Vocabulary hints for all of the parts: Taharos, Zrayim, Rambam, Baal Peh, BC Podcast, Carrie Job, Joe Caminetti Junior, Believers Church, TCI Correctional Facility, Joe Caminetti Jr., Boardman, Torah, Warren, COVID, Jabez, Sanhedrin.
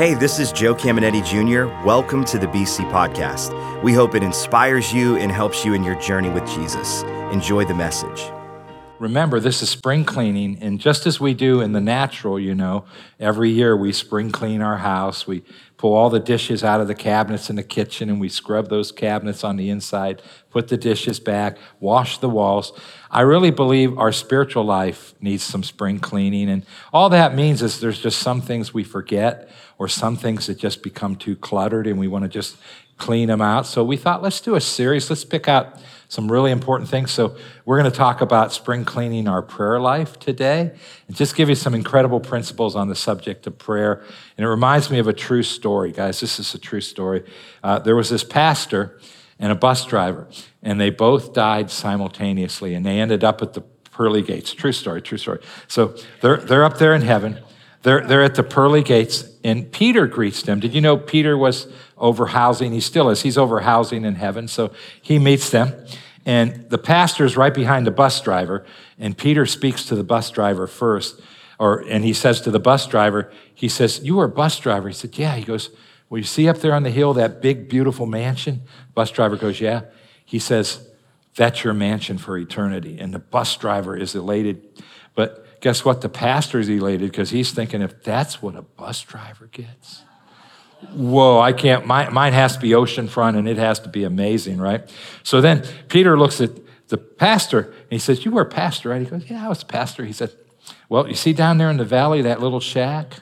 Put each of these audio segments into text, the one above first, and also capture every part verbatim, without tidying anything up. Hey, this is Joe Caminetti Junior Welcome to the B C Podcast. We hope it inspires you and helps you in your journey with Jesus. Enjoy the message. Remember, this is spring cleaning, and just as we do in the natural, you know, every year we spring clean our house. We pull all the dishes out of the cabinets in the kitchen, and we scrub those cabinets on the inside, put the dishes back, wash the walls. I really believe our spiritual life needs some spring cleaning, and all that means is there's just some things we forget, or some things that just become too cluttered and we want to just clean them out. So we thought, let's do a series. Let's pick out some really important things. So we're going to talk about spring cleaning our prayer life today and just give you some incredible principles on the subject of prayer. And it reminds me of a true story, guys. This is a true story. Uh, there was this pastor and a bus driver, and they both died simultaneously, and they ended up at the pearly gates. True story, true story. So they're they're up there in heaven. They're they're at the pearly gates, and Peter greets them. Did you know Peter was over housing? He still is. He's over housing in heaven, so he meets them. And the pastor is right behind the bus driver, and Peter speaks to the bus driver first, or and he says to the bus driver, he says, "You were a bus driver." He said, "Yeah." He goes, "Well, you see up there on the hill, that big, beautiful mansion?" Bus driver goes, "Yeah." He says, "That's your mansion for eternity." And the bus driver is elated, but guess what? The pastor's elated because he's thinking, if that's what a bus driver gets, whoa, I can't, mine, mine has to be oceanfront and it has to be amazing, right? So then Peter looks at the pastor and he says, "You were a pastor, right?" He goes, "Yeah, I was a pastor." He said, "Well, you see down there in the valley, that little shack?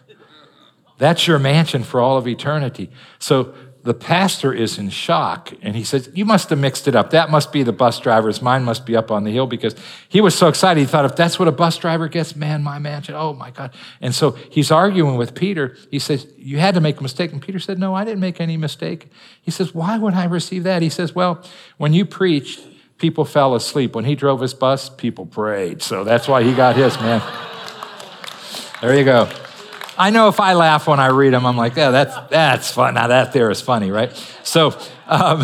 That's your mansion for all of eternity." So the pastor is in shock, and he says, "You must have mixed it up. That must be the bus driver's. Mine must be up on the hill," because he was so excited. He thought, if that's what a bus driver gets, man, my mansion, oh my God. And so he's arguing with Peter. He says, "You had to make a mistake." And Peter said, "No, I didn't make any mistake." He says, "Why would I receive that?" He says, "Well, when you preached, people fell asleep. When he drove his bus, people prayed. So that's why he got his, man." There you go. I know if I laugh when I read them, I'm like, yeah, that's that's fun. Now that there is funny, right? So um,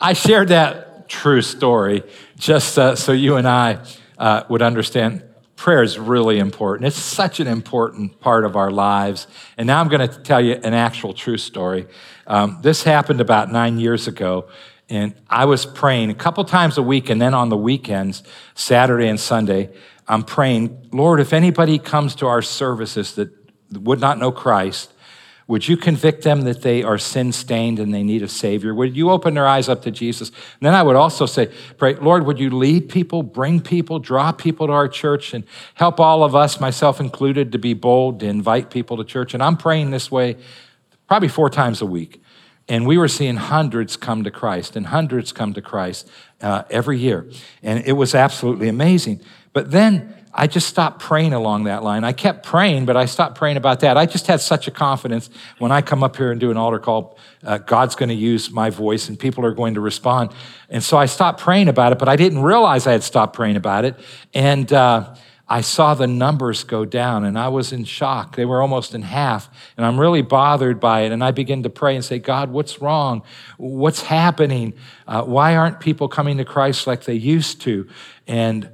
I shared that true story just uh, so you and I uh, would understand prayer is really important. It's such an important part of our lives. And now I'm going to tell you an actual true story. Um, this happened about nine years ago. And I was praying a couple times a week, and then on the weekends, Saturday and Sunday, I'm praying, "Lord, if anybody comes to our services that would not know Christ, would you convict them that they are sin-stained and they need a Savior? Would you open their eyes up to Jesus?" And then I would also say, pray, "Lord, would you lead people, bring people, draw people to our church, and help all of us, myself included, to be bold, to invite people to church." And I'm praying this way probably four times a week. And we were seeing hundreds come to Christ and hundreds come to Christ uh, every year. And it was absolutely amazing. But then I just stopped praying along that line. I kept praying, but I stopped praying about that. I just had such a confidence when I come up here and do an altar call, uh, God's going to use my voice and people are going to respond. And so I stopped praying about it, but I didn't realize I had stopped praying about it. And uh, I saw the numbers go down, and I was in shock. They were almost in half, and I'm really bothered by it. And I begin to pray and say, "God, what's wrong? What's happening? Uh, why aren't people coming to Christ like they used to?" And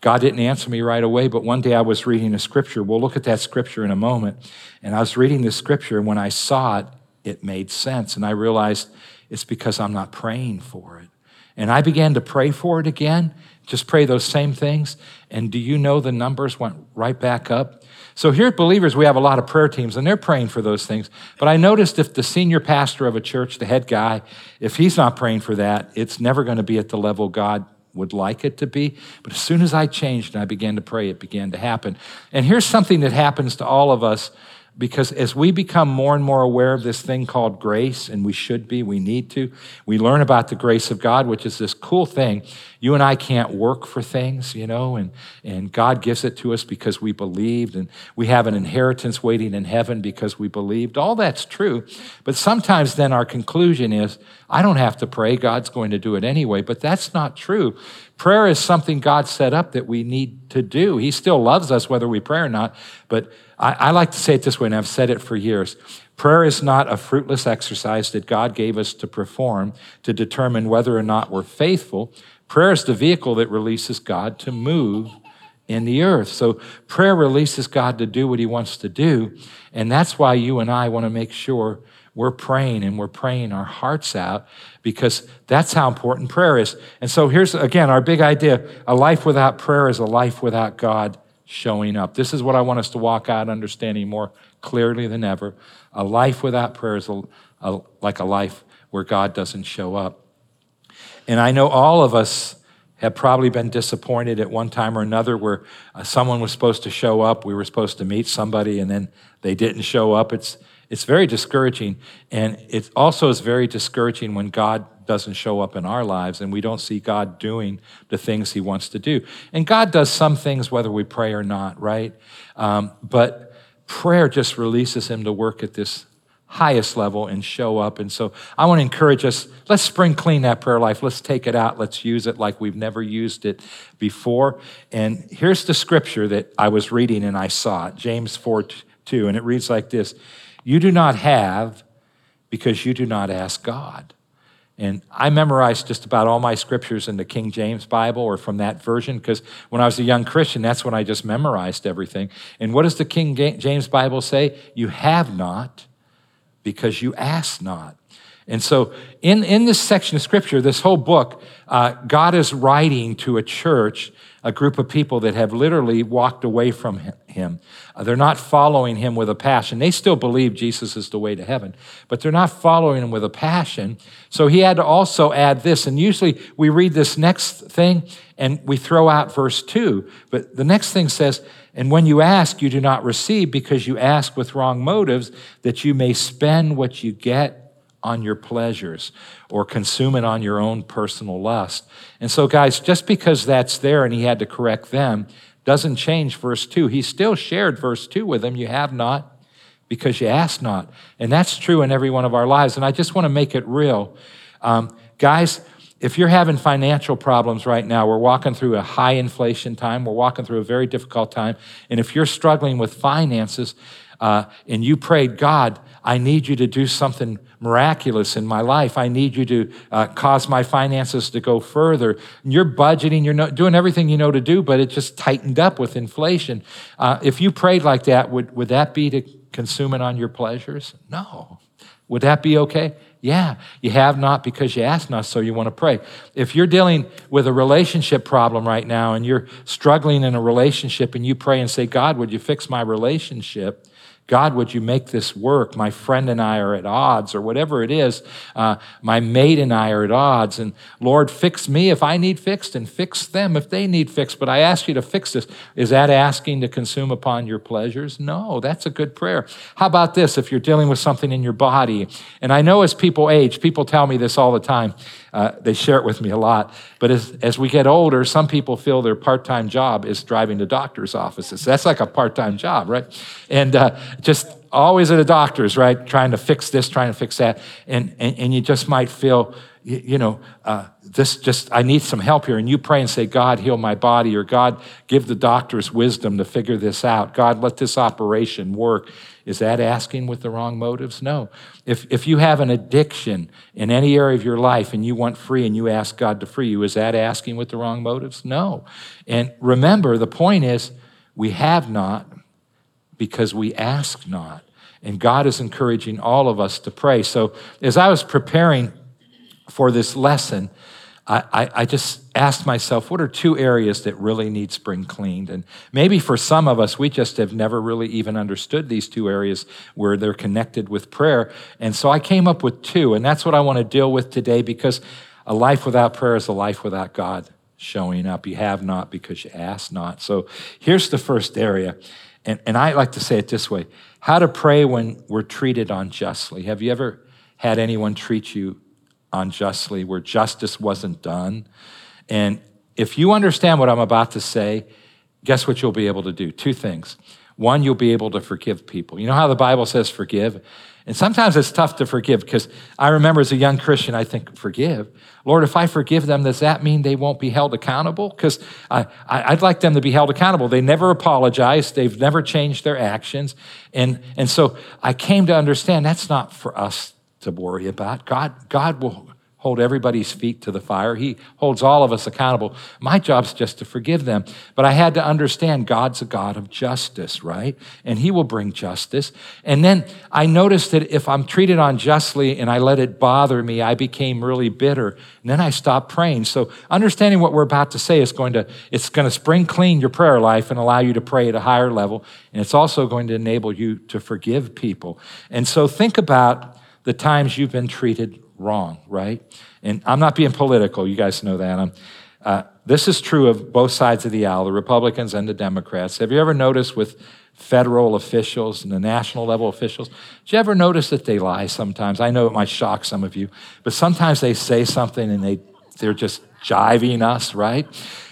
God didn't answer me right away, but one day I was reading a scripture. We'll look at that scripture in a moment. And I was reading this scripture, and when I saw it, it made sense. And I realized it's because I'm not praying for it. And I began to pray for it again, just pray those same things. And do you know the numbers went right back up? So here at Believers, we have a lot of prayer teams, and they're praying for those things. But I noticed if the senior pastor of a church, the head guy, if he's not praying for that, it's never going to be at the level God would like it to be. But as soon as I changed and I began to pray, it began to happen. And here's something that happens to all of us, because as we become more and more aware of this thing called grace, and we should be, we need to, we learn about the grace of God, which is this cool thing. You and I can't work for things, you know, and, and God gives it to us because we believed, and we have an inheritance waiting in heaven because we believed. All that's true, but sometimes then our conclusion is, I don't have to pray, God's going to do it anyway, but that's not true. Prayer is something God set up that we need to do. He still loves us whether we pray or not, but I, I like to say it this way, and I've said it for years. Prayer is not a fruitless exercise that God gave us to perform to determine whether or not we're faithful. Prayer is the vehicle that releases God to move in the earth. So prayer releases God to do what he wants to do. And that's why you and I want to make sure we're praying and we're praying our hearts out, because that's how important prayer is. And so here's, again, our big idea. A life without prayer is a life without God showing up. This is what I want us to walk out understanding more clearly than ever. A life without prayer is a, a, like a life where God doesn't show up. And I know all of us have probably been disappointed at one time or another where uh, someone was supposed to show up, we were supposed to meet somebody, and then they didn't show up. It's it's very discouraging. And it also is very discouraging when God doesn't show up in our lives and we don't see God doing the things he wants to do. And God does some things whether we pray or not, right? Um, but prayer just releases him to work at this highest level and show up. And so I want to encourage us, let's spring clean that prayer life. Let's take it out. Let's use it like we've never used it before. And here's the scripture that I was reading and I saw it, James four two, and it reads like this: you do not have because you do not ask God. And I memorized just about all my scriptures in the King James Bible or from that version, because when I was a young Christian, that's when I just memorized everything. And what does the King James Bible say? You have not because you ask not. And so in, in this section of scripture, this whole book, uh, God is writing to a church, a group of people that have literally walked away from him. Uh, they're not following him with a passion. They still believe Jesus is the way to heaven, but they're not following him with a passion. So he had to also add this. And usually we read this next thing and we throw out verse two. But the next thing says, and when you ask, you do not receive because you ask with wrong motives, that you may spend what you get on your pleasures or consume it on your own personal lust. And so guys, just because that's there and he had to correct them doesn't change verse two. He still shared verse two with them. You have not because you ask not. And that's true in every one of our lives. And I just want to make it real. Um, guys, if you're having financial problems right now, we're walking through a high inflation time. We're walking through a very difficult time. And if you're struggling with finances, Uh, and you prayed, God, I need you to do something miraculous in my life. I need you to uh, cause my finances to go further. And you're budgeting, you're no, doing everything you know to do, but it just tightened up with inflation. Uh, if you prayed like that, would, would that be to consume it on your pleasures? No. Would that be okay? Yeah. You have not because you ask not, so you want to pray. If you're dealing with a relationship problem right now and you're struggling in a relationship and you pray and say, God, would you fix my relationship? God, would you make this work? My friend and I are at odds, or whatever it is. Uh, my mate and I are at odds. And Lord, fix me if I need fixed, and fix them if they need fixed. But I ask you to fix this. Is that asking to consume upon your pleasures? No, that's a good prayer. How about this? If you're dealing with something in your body, and I know as people age, people tell me this all the time. Uh, they share it with me a lot. But as, as we get older, some people feel their part-time job is driving to doctor's offices. That's like a part-time job, right? And uh, just always at a doctor's, right? Trying to fix this, trying to fix that. And, and, and you just might feel, you, you know, uh, this just, I need some help here. And you pray and say, God, heal my body, or God, give the doctors wisdom to figure this out. God, let this operation work. Is that asking with the wrong motives? No. If if you have an addiction in any area of your life and you want free and you ask God to free you, is that asking with the wrong motives? No. And remember, the point is we have not because we ask not. And God is encouraging all of us to pray. So as I was preparing for this lesson, I, I, I just asked myself, what are two areas that really need spring cleaned? And maybe for some of us, we just have never really even understood these two areas where they're connected with prayer. And so I came up with two, and that's what I want to deal with today, because a life without prayer is a life without God showing up. You have not because you ask not. So here's the first area, and, and I like to say it this way: how to pray when we're treated unjustly. Have you ever had anyone treat you unjustly, where justice wasn't done? And if you understand what I'm about to say, guess what you'll be able to do? Two things. One, you'll be able to forgive people. You know how the Bible says forgive? And sometimes it's tough to forgive, because I remember as a young Christian, I think, forgive? Lord, if I forgive them, does that mean they won't be held accountable? Because I, I, I'd like them to be held accountable. They never apologized. They've never changed their actions. And, and so I came to understand that's not for us to worry about. God, God will hold everybody's feet to the fire. He holds all of us accountable. My job's just to forgive them. But I had to understand God's a God of justice, right? And he will bring justice. And then I noticed that if I'm treated unjustly and I let it bother me, I became really bitter. And then I stopped praying. So understanding what we're about to say is going to, it's going to spring clean your prayer life and allow you to pray at a higher level. And it's also going to enable you to forgive people. And so think about the times you've been treated wrong, right? And I'm not being political. You guys know that. I'm, uh, this is true of both sides of the aisle, the Republicans and the Democrats. Have you ever noticed with federal officials and the national level officials, do you ever notice that they lie sometimes? I know it might shock some of you, but sometimes they say something and they, they're just jiving us, right?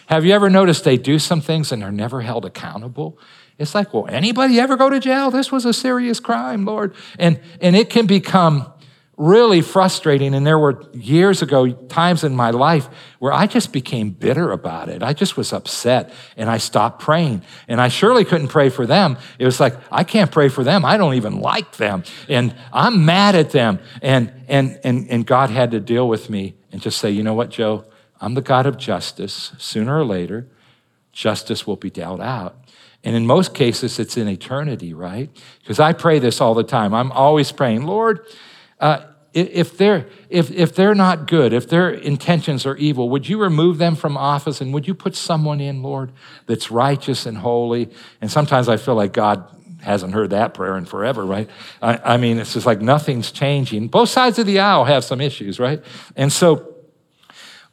Have you ever noticed they do some things and they're never held accountable? It's like, will anybody ever go to jail? This was a serious crime, Lord. And, and it can become really frustrating. And there were years ago, times in my life where I just became bitter about it. I just was upset and I stopped praying. And I surely couldn't pray for them. It was like, I can't pray for them. I don't even like them. And I'm mad at them. And, and, and, and God had to deal with me and just say, you know what, Joe, I'm the God of justice. Sooner or later, justice will be dealt out. And in most cases, it's in eternity, right? Because I pray this all the time. I'm always praying, Lord, uh, if they're if if they're not good, if their intentions are evil, would you remove them from office? And would you put someone in, Lord, that's righteous and holy? And sometimes I feel like God hasn't heard that prayer in forever, right? I, I mean, it's just like nothing's changing. Both sides of the aisle have some issues, right? And so,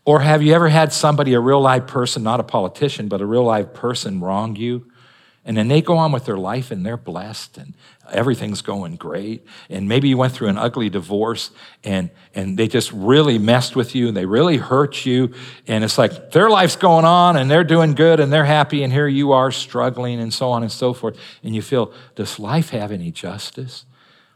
or have you ever had somebody, a real live person, not a politician, but a real live person wrong you? And then they go on with their life and they're blessed and everything's going great. And maybe you went through an ugly divorce and, and they just really messed with you and they really hurt you. And it's like their life's going on and they're doing good and they're happy. And here you are struggling and so on and so forth. And you feel, does life have any justice?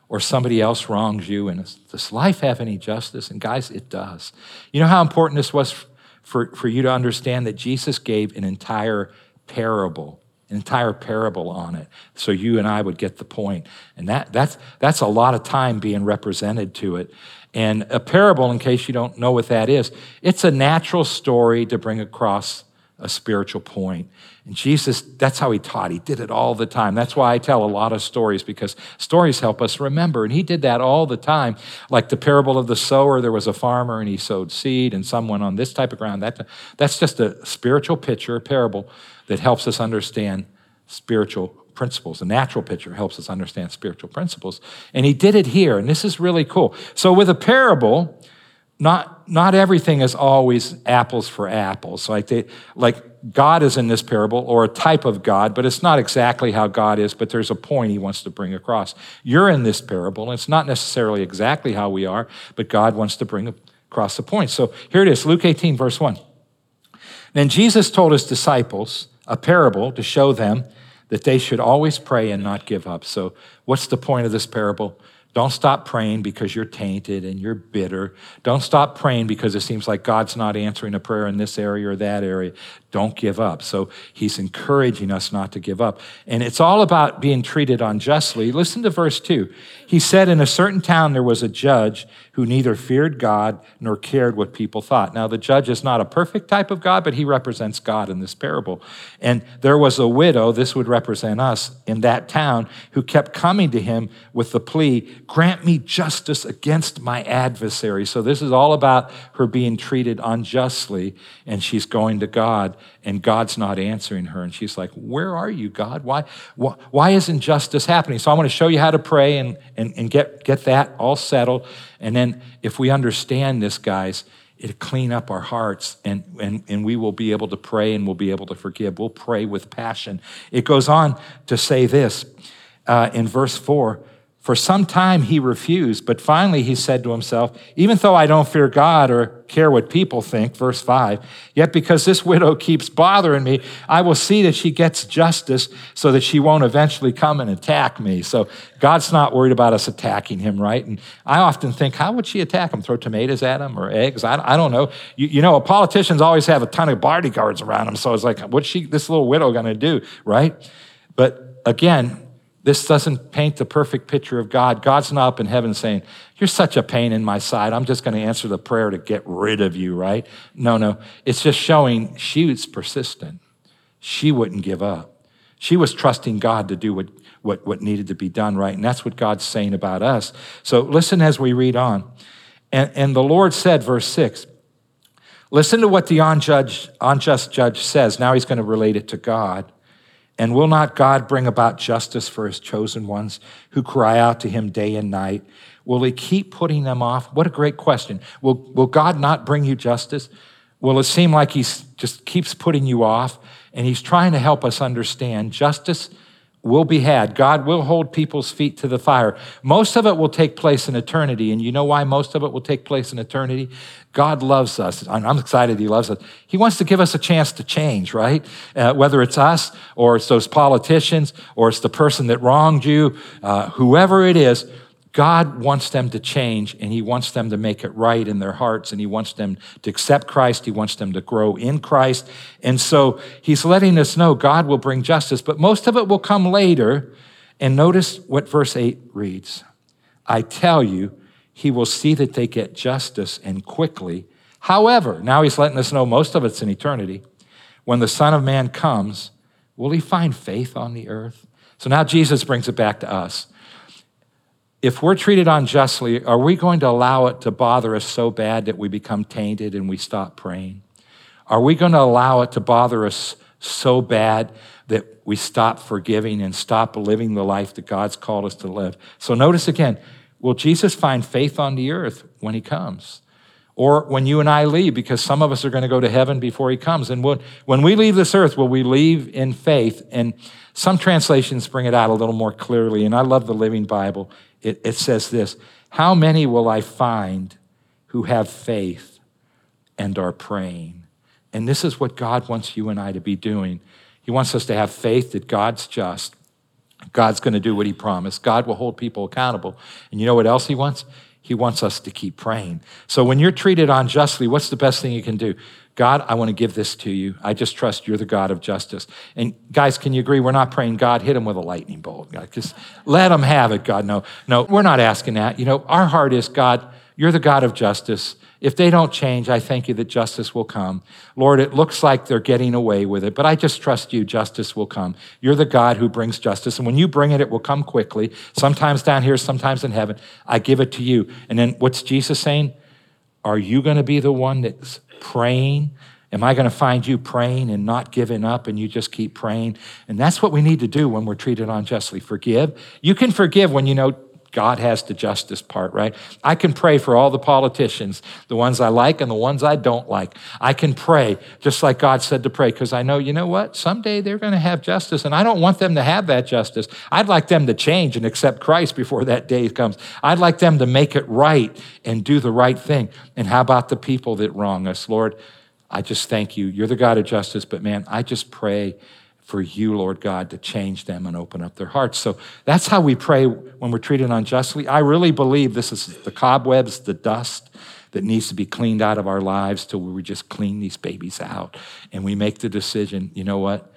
Or somebody else wrongs you and does life have any justice? And guys, it does. You know how important this was for, for you to understand that Jesus gave an entire parable. An entire parable on it, so you and I would get the point. And that that's that's a lot of time being represented to it. And a parable, in case you don't know what that is, it's a natural story to bring across a spiritual point. And Jesus, that's how he taught. He did it all the time. That's why I tell a lot of stories, because stories help us remember. And he did that all the time. Like the parable of the sower, there was a farmer and he sowed seed and some went on this type of ground. That, that's just a spiritual picture, a parable that helps us understand spiritual principles. A natural picture helps us understand spiritual principles. And he did it here. And this is really cool. So with a parable, Not not everything is always apples for apples. Like they, like God is in this parable, or a type of God, but it's not exactly how God is, but there's a point he wants to bring across. You're in this parable, and it's not necessarily exactly how we are, but God wants to bring across the point. So here it is, Luke eighteen, verse one. Then Jesus told his disciples a parable to show them that they should always pray and not give up. So what's the point of this parable? Don't stop praying because you're tainted and you're bitter. Don't stop praying because it seems like God's not answering a prayer in this area or that area. Don't give up. So he's encouraging us not to give up. And it's all about being treated unjustly. Listen to verse two. He said, in a certain town, there was a judge who neither feared God nor cared what people thought. Now, the judge is not a perfect type of God, but he represents God in this parable. And there was a widow, this would represent us, in that town, who kept coming to him with the plea, grant me justice against my adversary. So this is all about her being treated unjustly, and she's going to God, and God's not answering her. And she's like, where are you, God? Why, why, why isn't justice happening? So I want to show you how to pray and, and, and get, get that all settled. And then if we understand this, guys, it'll clean up our hearts, and, and, and we will be able to pray and we'll be able to forgive. We'll pray with passion. It goes on to say this uh, in verse four, for some time he refused, but finally he said to himself, even though I don't fear God or care what people think, verse five, yet because this widow keeps bothering me, I will see that she gets justice so that she won't eventually come and attack me. So God's not worried about us attacking him, right? And I often think, how would she attack him? Throw tomatoes at him or eggs? I, I don't know. You, you know, politicians always have a ton of bodyguards around them. So it's like, what's she, this little widow gonna do, right? But again, This doesn't paint the perfect picture of God. God's not up in heaven saying, you're such a pain in my side, I'm just gonna answer the prayer to get rid of you, right? No, no, it's just showing she was persistent. She wouldn't give up. She was trusting God to do what, what, what needed to be done, right? And that's what God's saying about us. So listen as we read on. And, and the Lord said, verse six, listen to what the unjudge, unjust judge says. Now he's gonna relate it to God. And will not God bring about justice for his chosen ones who cry out to him day and night? Will he keep putting them off? What a great question. Will, will God not bring you justice? Will it seem like he just keeps putting you off? And he's trying to help us understand justice will be had. God will hold people's feet to the fire. Most of it will take place in eternity. And you know why most of it will take place in eternity? God loves us. I'm excited he loves us. He wants to give us a chance to change, right? Uh, whether it's us or it's those politicians or it's the person that wronged you, uh, whoever it is, God wants them to change and he wants them to make it right in their hearts and he wants them to accept Christ. He wants them to grow in Christ. And so he's letting us know God will bring justice, but most of it will come later. And notice what verse eight reads. I tell you, he will see that they get justice and quickly. However, now he's letting us know most of it's in eternity. When the Son of Man comes, will he find faith on the earth? So now Jesus brings it back to us. If we're treated unjustly, are we going to allow it to bother us so bad that we become tainted and we stop praying? Are we going to allow it to bother us so bad that we stop forgiving and stop living the life that God's called us to live? So notice again, will Jesus find faith on the earth when he comes? Or when you and I leave, because some of us are going to go to heaven before he comes. And we'll, when we leave this earth, will we leave in faith? And some translations bring it out a little more clearly. And I love the Living Bible. It, it says this, how many will I find who have faith and are praying? And this is what God wants you and I to be doing. He wants us to have faith that God's just. God's going to do what he promised. God will hold people accountable. And you know what else he wants? He wants us to keep praying. So when you're treated unjustly, what's the best thing you can do? God, I want to give this to you. I just trust you're the God of justice. And guys, can you agree? We're not praying, God, hit him with a lightning bolt. God, just let him have it, God. No, no, we're not asking that. You know, our heart is, God, you're the God of justice. If they don't change, I thank you that justice will come. Lord, it looks like they're getting away with it, but I just trust you, justice will come. You're the God who brings justice, and when you bring it, it will come quickly, sometimes down here, sometimes in heaven. I give it to you. And then what's Jesus saying? Are you gonna be the one that's praying? Am I gonna find you praying and not giving up and you just keep praying? And that's what we need to do when we're treated unjustly. Forgive. You can forgive when you know God has the justice part, right? I can pray for all the politicians, the ones I like and the ones I don't like. I can pray just like God said to pray because I know, you know what? Someday they're going to have justice and I don't want them to have that justice. I'd like them to change and accept Christ before that day comes. I'd like them to make it right and do the right thing. And how about the people that wrong us? Lord, I just thank you. You're the God of justice, but man, I just pray for you, Lord God, to change them and open up their hearts. So that's how we pray when we're treated unjustly. I really believe this is the cobwebs, the dust that needs to be cleaned out of our lives till we just clean these babies out. And we make the decision, you know what?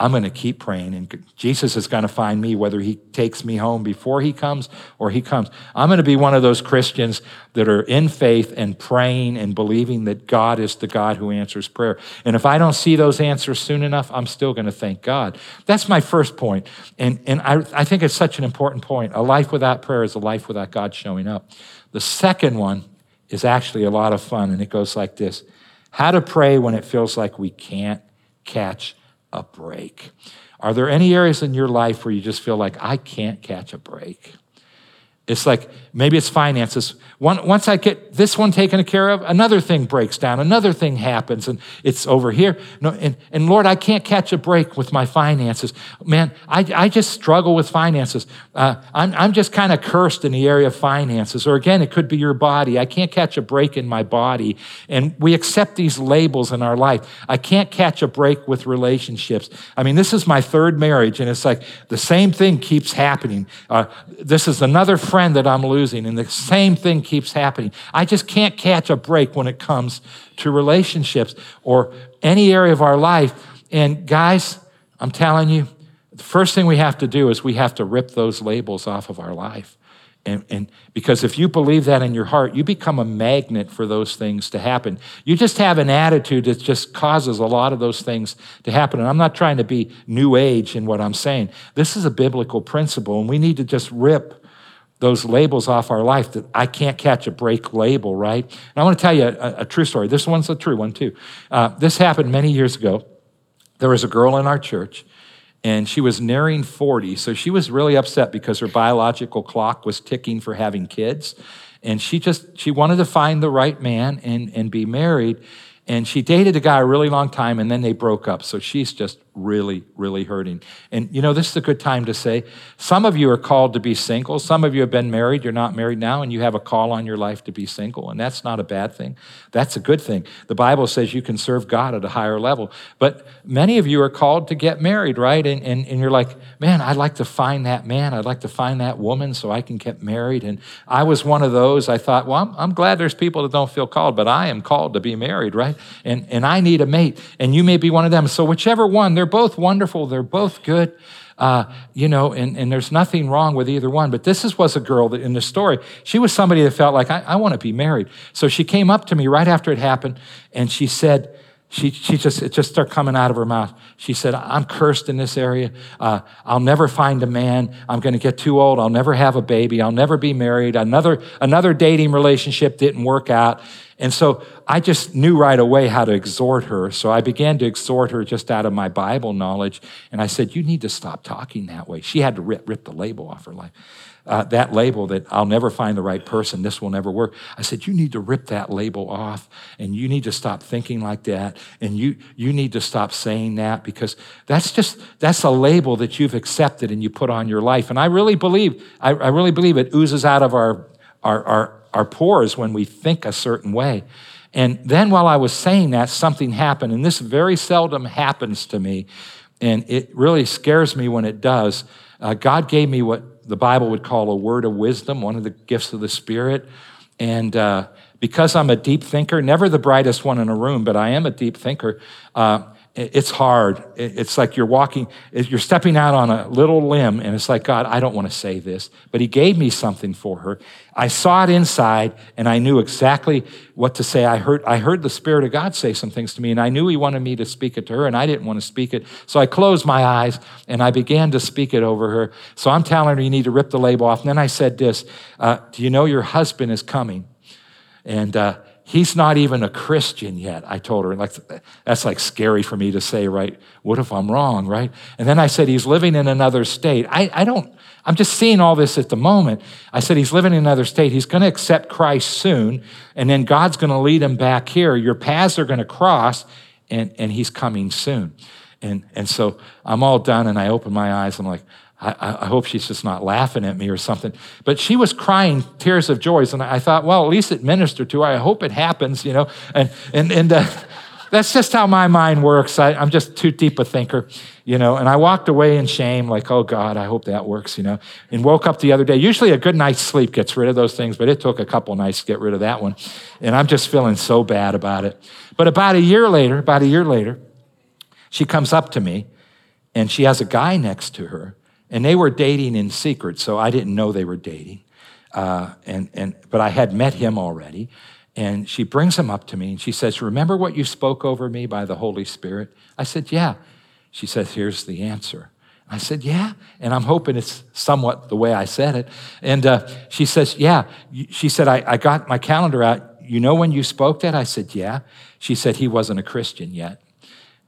I'm gonna keep praying and Jesus is gonna find me whether he takes me home before he comes or he comes. I'm gonna be one of those Christians that are in faith and praying and believing that God is the God who answers prayer. And if I don't see those answers soon enough, I'm still gonna thank God. That's my first point. And, and I, I think it's such an important point. A life without prayer is a life without God showing up. The second one is actually a lot of fun and it goes like this. How to pray when it feels like we can't catch a break. Are there any areas in your life where you just feel like, I can't catch a break? It's like, maybe it's finances. One, once I get this one taken care of, another thing breaks down, another thing happens, and it's over here. No, and, and Lord, I can't catch a break with my finances. Man, I, I just struggle with finances. Uh, I'm, I'm just kind of cursed in the area of finances. Or again, it could be your body. I can't catch a break in my body. And we accept these labels in our life. I can't catch a break with relationships. I mean, this is my third marriage, and it's like the same thing keeps happening. Uh, this is another friend that I'm losing, and the same thing keeps happening. I just can't catch a break when it comes to relationships or any area of our life. And guys, I'm telling you, the first thing we have to do is we have to rip those labels off of our life. And, and because if you believe that in your heart, you become a magnet for those things to happen. You just have an attitude that just causes a lot of those things to happen. And I'm not trying to be new age in what I'm saying. This is a biblical principle, and we need to just rip those labels off our life, that I can't catch a break label, right? And I want to tell you a, a true story. This one's a true one too. Uh, this happened many years ago. There was a girl in our church, and she was nearing forty, so she was really upset because her biological clock was ticking for having kids. And she just, she wanted to find the right man and, and be married. And she dated a guy a really long time, and then they broke up. So she's just really, really hurting. And you know, this is a good time to say, some of you are called to be single. Some of you have been married, you're not married now, and you have a call on your life to be single. And that's not a bad thing. That's a good thing. The Bible says you can serve God at a higher level. But many of you are called to get married, right? And, and, and you're like, man, I'd like to find that man. I'd like to find that woman so I can get married. And I was one of those. I thought, well, I'm, I'm glad there's people that don't feel called, but I am called to be married, right? And and I need a mate, and you may be one of them. So whichever one, they're both wonderful, they're both good, uh, you know, and, and there's nothing wrong with either one. But this is, was a girl that in the story, she was somebody that felt like, I, I want to be married. So she came up to me right after it happened, and she said, She she just, it just started coming out of her mouth. She said, I'm cursed in this area. Uh, I'll never find a man. I'm going to get too old. I'll never have a baby. I'll never be married. Another, another dating relationship didn't work out. And so I just knew right away how to exhort her. So I began to exhort her just out of my Bible knowledge. And I said, you need to stop talking that way. She had to rip, rip the label off her life. Uh, that label that I'll never find the right person, this will never work. I said, you need to rip that label off, and you need to stop thinking like that, and you you need to stop saying that, because that's just, that's a label that you've accepted and you put on your life. And I really believe, I, I really believe it oozes out of our our, our our pores when we think a certain way. And then while I was saying that, something happened, and this very seldom happens to me, and it really scares me when it does. Uh, God gave me what the Bible would call a word of wisdom, one of the gifts of the Spirit. And uh, because I'm a deep thinker, never the brightest one in a room, but I am a deep thinker, uh, it's hard. It's like you're walking, you're stepping out on a little limb, and it's like, God, I don't want to say this, but he gave me something for her. I saw it inside, and I knew exactly what to say. I heard I heard the Spirit of God say some things to me, and I knew he wanted me to speak it to her, and I didn't want to speak it. So I closed my eyes, and I began to speak it over her. So I'm telling her, you need to rip the label off. And then I said this, uh, do you know your husband is coming? And uh he's not even a Christian yet, I told her. Like, that's like scary for me to say, right? What if I'm wrong, right? And then I said, he's living in another state. I, I don't, I'm just seeing all this at the moment. I said, he's living in another state. He's going to accept Christ soon, and then God's going to lead him back here. Your paths are going to cross, and, and he's coming soon. And, and so I'm all done, and I open my eyes. I'm like, I, I hope she's just not laughing at me or something. But she was crying tears of joy, and I thought, well, at least it ministered to her. I hope it happens, you know. And and and uh, that's just how my mind works. I, I'm just too deep a thinker, you know. And I walked away in shame, like, oh God, I hope that works, you know. And woke up the other day. Usually a good night's sleep gets rid of those things, but it took a couple nights to get rid of that one. And I'm just feeling so bad about it. But about a year later, about a year later, she comes up to me, and she has a guy next to her. And they were dating in secret, so I didn't know they were dating. Uh, and and but I had met him already. And she brings him up to me, and she says, remember what you spoke over me by the Holy Spirit? I said, yeah. She says, here's the answer. I said, yeah. And I'm hoping it's somewhat the way I said it. And uh, she says, yeah. She said, I, I got my calendar out. You know when you spoke that? I said, yeah. She said, he wasn't a Christian yet.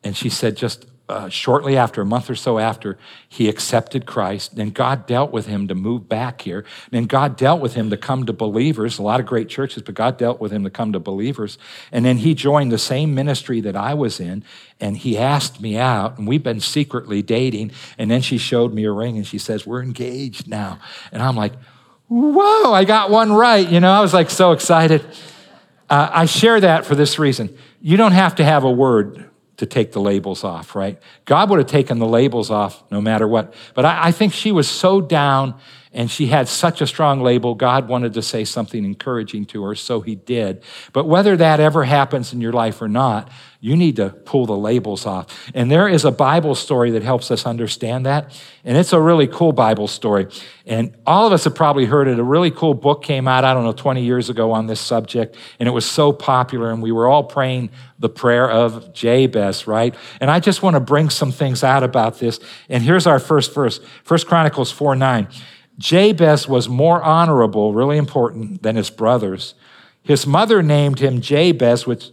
And she said, just Uh, shortly after, a month or so after, he accepted Christ. Then God dealt with him to move back here. Then God dealt with him to come to Believers, a lot of great churches, but God dealt with him to come to Believers. And then he joined the same ministry that I was in, and he asked me out, and we've been secretly dating. And then she showed me a ring, and she says, we're engaged now. And I'm like, whoa, I got one right. You know, I was like so excited. Uh, I share that for this reason. You don't have to have a word to take the labels off, right? God would have taken the labels off no matter what. But I, I think she was so down And she had such a strong label, God wanted to say something encouraging to her, so he did. But whether that ever happens in your life or not, you need to pull the labels off. And there is a Bible story that helps us understand that. And it's a really cool Bible story. And all of us have probably heard it. A really cool book came out, I don't know, twenty years ago on this subject. And it was so popular. And we were all praying the prayer of Jabez, right? And I just want to bring some things out about this. And here's our first verse, First Chronicles four nine. Jabez was more honorable, really important, than his brothers. His mother named him Jabez, which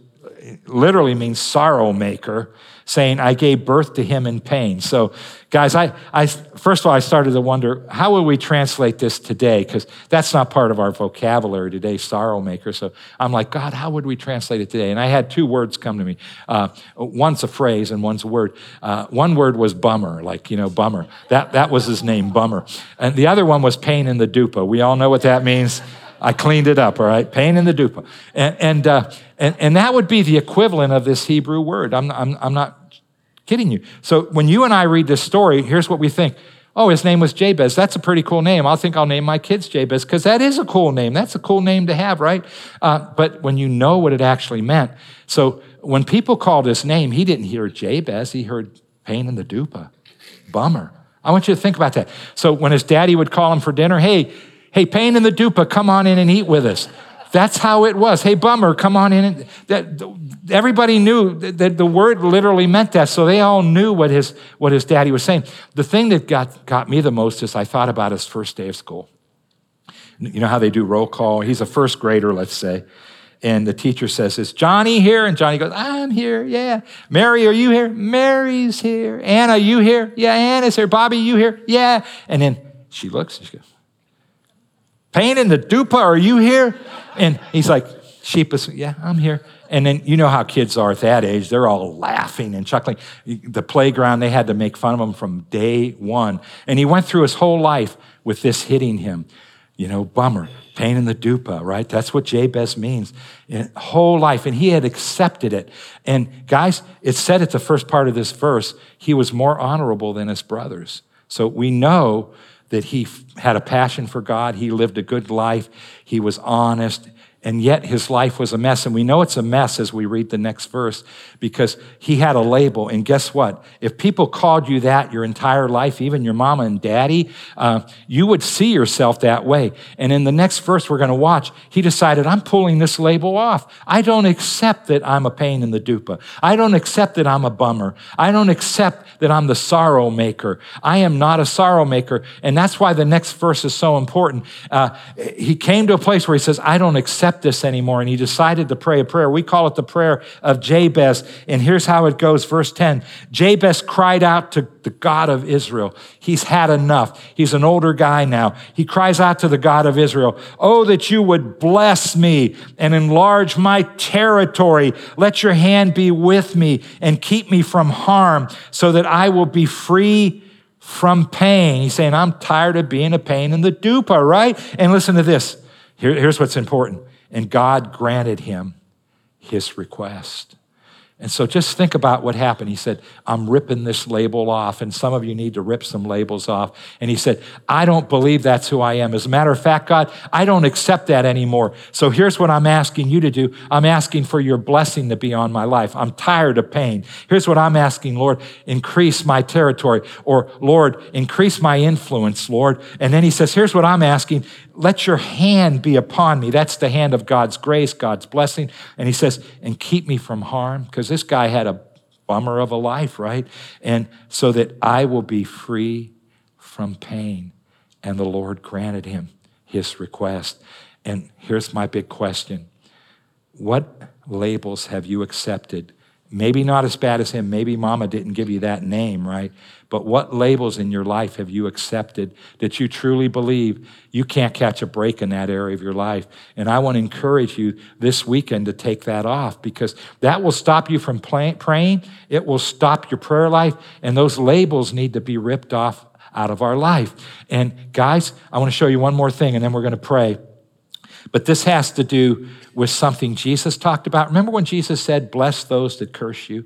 literally means sorrow maker, saying, I gave birth to him in pain. So guys, I, I first of all, I started to wonder, how will we translate this today? Because that's not part of our vocabulary today, sorrow maker. So I'm like, God, how would we translate it today? And I had two words come to me. Uh, one's a phrase and one's a word. Uh, one word was bummer, like, you know, bummer. That, that was his name, bummer. And the other one was pain in the dupa. We all know what that means. I cleaned it up, all right? Pain in the dupa. And and, uh, and and that would be the equivalent of this Hebrew word. I'm, I'm, I'm not kidding you. So when you and I read this story, here's what we think. Oh, his name was Jabez. That's a pretty cool name. I think I'll name my kids Jabez because that is a cool name. That's a cool name to have, right? Uh, but when you know what it actually meant. So when people called his name, he didn't hear Jabez. He heard pain in the dupa. Bummer. I want you to think about that. So when his daddy would call him for dinner, hey, Hey, pain in the dupa, come on in and eat with us. That's how it was. Hey, bummer, come on in. And, that, everybody knew that the word literally meant that, so they all knew what his what his daddy was saying. The thing that got, got me the most is I thought about his first day of school. You know how they do roll call? He's a first grader, let's say. And the teacher says, is Johnny here? And Johnny goes, I'm here, yeah. Mary, are you here? Mary's here. Anna, you here? Yeah, Anna's here. Bobby, you here? Yeah. And then she looks and she goes, pain in the dupa, are you here? And he's like, sheepish, yeah, I'm here. And then you know how kids are at that age. They're all laughing and chuckling. The playground, they had to make fun of him from day one. And he went through his whole life with this hitting him. You know, bummer, pain in the dupa, right? That's what Jabez means, in whole life. And he had accepted it. And guys, it said at the first part of this verse, he was more honorable than his brothers. So we know that he had a passion for God, he lived a good life, he was honest, and yet his life was a mess. And we know it's a mess as we read the next verse because he had a label. And guess what? If people called you that your entire life, even your mama and daddy, uh, you would see yourself that way. And in the next verse we're going to watch, he decided, I'm pulling this label off. I don't accept that I'm a pain in the dupa. I don't accept that I'm a bummer. I don't accept that I'm the sorrow maker. I am not a sorrow maker. And that's why the next verse is so important. Uh, he came to a place where he says, I don't accept this anymore, and he decided to pray a prayer. We call it the prayer of Jabez, and here's how it goes, verse ten. Jabez cried out to the God of Israel. He's had enough. He's an older guy now. He cries out to the God of Israel, oh, that you would bless me and enlarge my territory. Let your hand be with me and keep me from harm so that I will be free from pain. He's saying, I'm tired of being a pain in the dupa, right? And listen to this. Here, here's what's important. And God granted him his request. And so just think about what happened. He said, I'm ripping this label off, and some of you need to rip some labels off. And he said, I don't believe that's who I am. As a matter of fact, God, I don't accept that anymore. So here's what I'm asking you to do. I'm asking for your blessing to be on my life. I'm tired of pain. Here's what I'm asking, Lord, increase my territory, or Lord, increase my influence, Lord. And then he says, here's what I'm asking. Let your hand be upon me. That's the hand of God's grace, God's blessing. And he says, and keep me from harm, because this guy had a bummer of a life, right? And so that I will be free from pain. And the Lord granted him his request. And here's my big question. What labels have you accepted? Maybe not as bad as him. Maybe mama didn't give you that name, right? But what labels in your life have you accepted that you truly believe you can't catch a break in that area of your life? And I want to encourage you this weekend to take that off, because that will stop you from praying. It will stop your prayer life. And those labels need to be ripped off out of our life. And guys, I want to show you one more thing, and then we're going to pray. But this has to do with something Jesus talked about. Remember when Jesus said, bless those that curse you?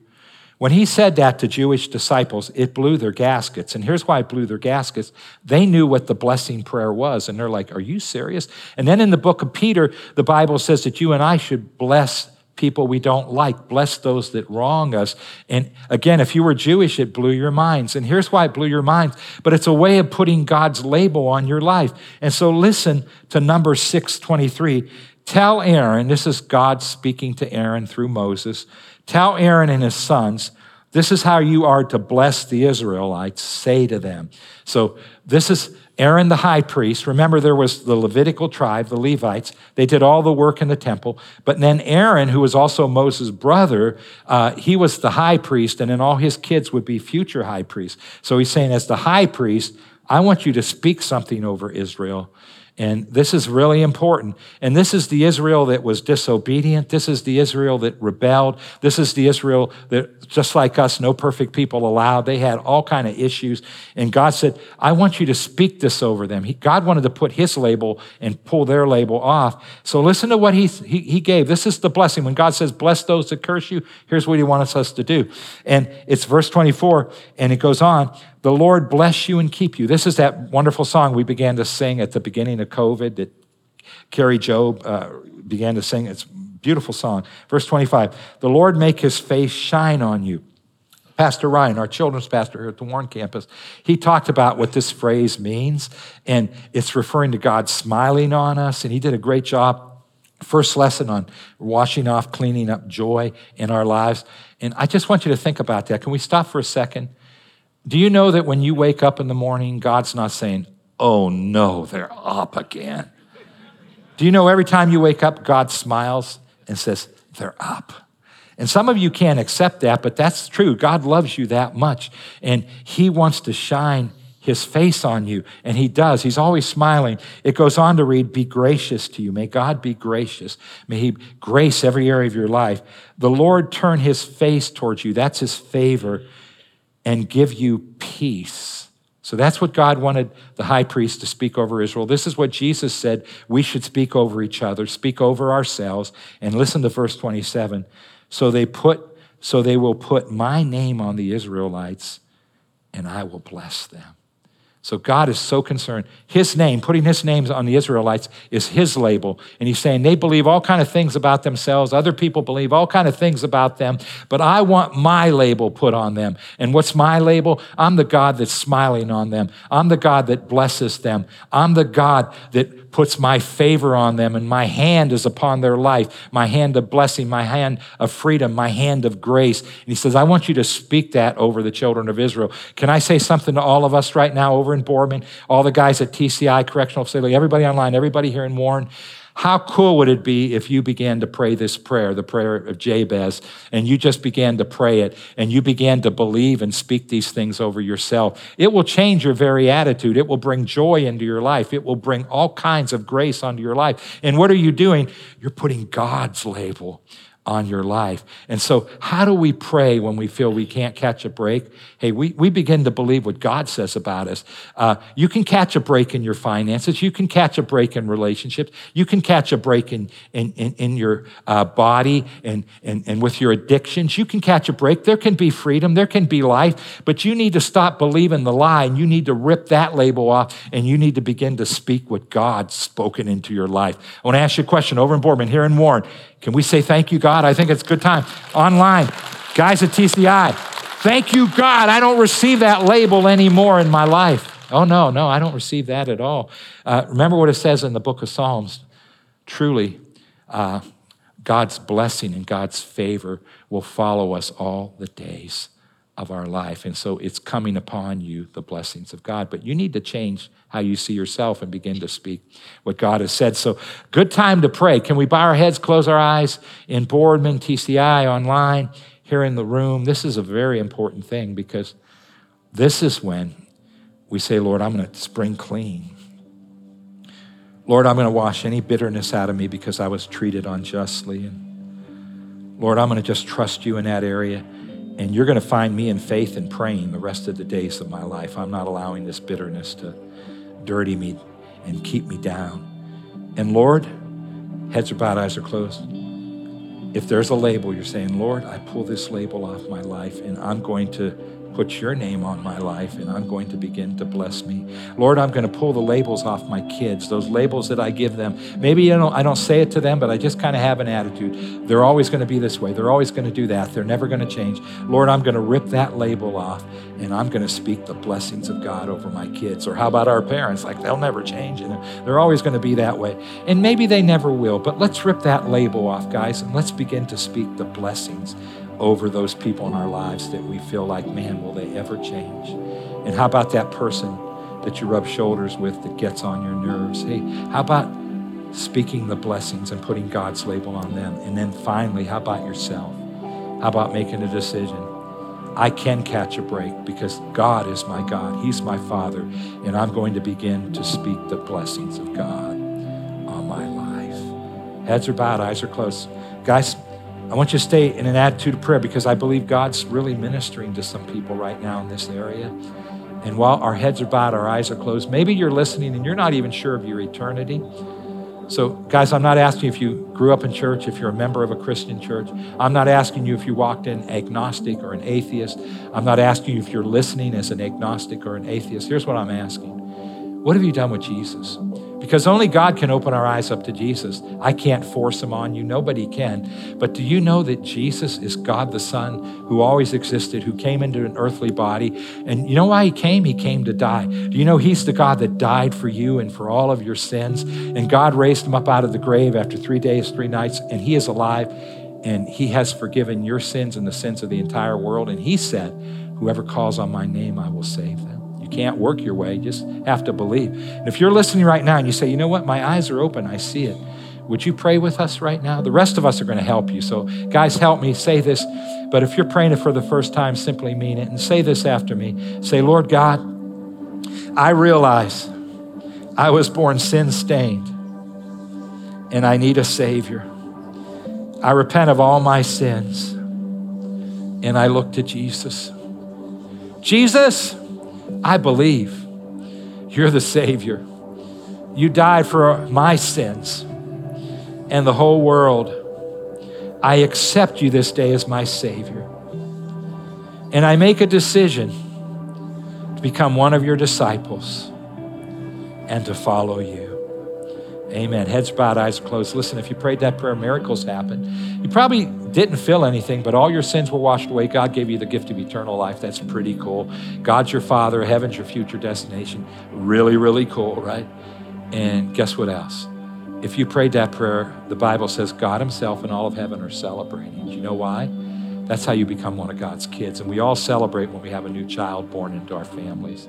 When he said that to Jewish disciples, it blew their gaskets. And here's why it blew their gaskets. They knew what the blessing prayer was, and they're like, are you serious? And then in the book of Peter, the Bible says that you and I should bless people we don't like, bless those that wrong us. And again, if you were Jewish, it blew your minds. And here's why it blew your minds, but it's a way of putting God's label on your life. And so listen to number six twenty-three. Tell Aaron, this is God speaking to Aaron through Moses, tell Aaron and his sons, this is how you are to bless the Israelites, say to them. So this is Aaron the high priest. Remember, there was the Levitical tribe, the Levites. They did all the work in the temple. But then Aaron, who was also Moses' brother, uh, he was the high priest, and then all his kids would be future high priests. So he's saying, as the high priest, I want you to speak something over Israel. And this is really important. And this is the Israel that was disobedient. This is the Israel that rebelled. This is the Israel that, just like us, no perfect people allowed. They had all kind of issues. And God said, I want you to speak this over them. He, God wanted to put his label and pull their label off. So listen to what he, he, he gave. This is the blessing. When God says, bless those that curse you, here's what he wants us to do. And it's verse twenty-four, and it goes on. The Lord bless you and keep you. This is that wonderful song we began to sing at the beginning of COVID that Carrie Job uh, began to sing. It's a beautiful song. Verse twenty-five, the Lord make his face shine on you. Pastor Ryan, our children's pastor here at the Warren campus, he talked about what this phrase means, and it's referring to God smiling on us, and he did a great job. First lesson on washing off, cleaning up joy in our lives. And I just want you to think about that. Can we stop for a second? Do you know that when you wake up in the morning, God's not saying, oh no, they're up again. Do you know every time you wake up, God smiles and says, they're up. And some of you can't accept that, but that's true. God loves you that much, and he wants to shine his face on you, and he does. He's always smiling. It goes on to read, be gracious to you. May God be gracious. May he grace every area of your life. The Lord turn his face towards you. That's his favor. And give you peace. So that's what God wanted the high priest to speak over Israel. This is what Jesus said we should speak over each other, speak over ourselves, and listen to verse twenty-seven. So they put, so they will put my name on the Israelites, and I will bless them. So God is so concerned. His name, putting his names on the Israelites is his label. And he's saying they believe all kind of things about themselves. Other people believe all kind of things about them. But I want my label put on them. And what's my label? I'm the God that's smiling on them. I'm the God that blesses them. I'm the God that puts my favor on them, and my hand is upon their life, my hand of blessing, my hand of freedom, my hand of grace. And he says, I want you to speak that over the children of Israel. Can I say something to all of us right now over in Boardman, all the guys at T C I Correctional Facility, everybody online, everybody here in Warren? How cool would it be if you began to pray this prayer, the prayer of Jabez, and you just began to pray it, and you began to believe and speak these things over yourself? It will change your very attitude. It will bring joy into your life. It will bring all kinds of grace onto your life. And what are you doing? You're putting God's label on your life. And so how do we pray when we feel we can't catch a break? Hey, we, we begin to believe what God says about us. Uh, you can catch a break in your finances. You can catch a break in relationships. You can catch a break in in, in, in your uh, body and, and, and with your addictions. You can catch a break. There can be freedom. There can be life. But you need to stop believing the lie, and you need to rip that label off, and you need to begin to speak what God's spoken into your life. I want to ask you a question over in Boardman, here in Warren. Can we say thank you, God? I think it's a good time. Online, guys at T C I, thank you, God. I don't receive that label anymore in my life. Oh, no, no, I don't receive that at all. Uh, remember what it says in the book of Psalms. Truly, uh, God's blessing and God's favor will follow us all the days of our life. And so it's coming upon you, the blessings of God. But you need to change how you see yourself and begin to speak what God has said. So good time to pray. Can we bow our heads, close our eyes in Boardman, T C I, online, here in the room? This is a very important thing, because this is when we say, Lord, I'm going to spring clean. Lord, I'm going to wash any bitterness out of me because I was treated unjustly. And Lord, I'm going to just trust you in that area. And you're going to find me in faith and praying the rest of the days of my life. I'm not allowing this bitterness to dirty me and keep me down. And Lord, heads are bowed, eyes are closed. if there's a label, you're saying, Lord, I pull this label off my life, and I'm going to put your name on my life, and I'm going to begin to bless me. Lord, I'm going to pull the labels off my kids, those labels that I give them. Maybe you know, I don't say it to them, but I just kind of have an attitude. They're always going to be this way. They're always going to do that. They're never going to change. Lord, I'm going to rip that label off, and I'm going to speak the blessings of God over my kids. Or how about our parents? Like, they'll never change, and they're always going to be that way. And maybe they never will, but let's rip that label off, guys, and let's begin to speak the blessings over those people in our lives that we feel like, man, will they ever change? And how about that person that you rub shoulders with that gets on your nerves? Hey, how about speaking the blessings and putting God's label on them? And then finally, how about yourself? How about making a decision? I can catch a break because God is my God. He's my Father, and I'm going to begin to speak the blessings of God on my life. Heads are bowed, eyes are closed. Guys, I want you to stay in an attitude of prayer because I believe God's really ministering to some people right now in this area. And while our heads are bowed, our eyes are closed, maybe you're listening and you're not even sure of your eternity. So guys, I'm not asking if you grew up in church, if you're a member of a Christian church. I'm not asking you if you walked in agnostic or an atheist. I'm not asking you if you're listening as an agnostic or an atheist. Here's what I'm asking. What have you done with Jesus? Because only God can open our eyes up to Jesus. I can't force him on you, nobody can. But do you know that Jesus is God the Son who always existed, who came into an earthly body? And you know why he came? He came to die. Do you know he's the God that died for you and for all of your sins? And God raised him up out of the grave after three days, three nights, and he is alive, and he has forgiven your sins and the sins of the entire world. And he said, whoever calls on my name, I will save them. Can't work your way, you just have to believe. And if you're listening right now and you say, you know what, my eyes are open, I see it. Would you pray with us right now? The rest of us are going to help you. So guys, help me say this, but if you're praying it for the first time, simply mean it and say this after me. Say, Lord God, I realize I was born sin-stained and I need a Savior. I repent of all my sins and I look to Jesus. Jesus, I believe you're the Savior. You died for my sins and the whole world. I accept you this day as my Savior. And I make a decision to become one of your disciples and to follow you. Amen. Heads bowed, eyes closed. Listen, if you prayed that prayer, miracles happen. You probably didn't feel anything, but all your sins were washed away. God gave you the gift of eternal life. That's pretty cool. God's your Father. Heaven's your future destination. Really, really cool, right? And guess what else? If you prayed that prayer, the Bible says God himself and all of heaven are celebrating. Do you know why? That's how you become one of God's kids. And we all celebrate when we have a new child born into our families.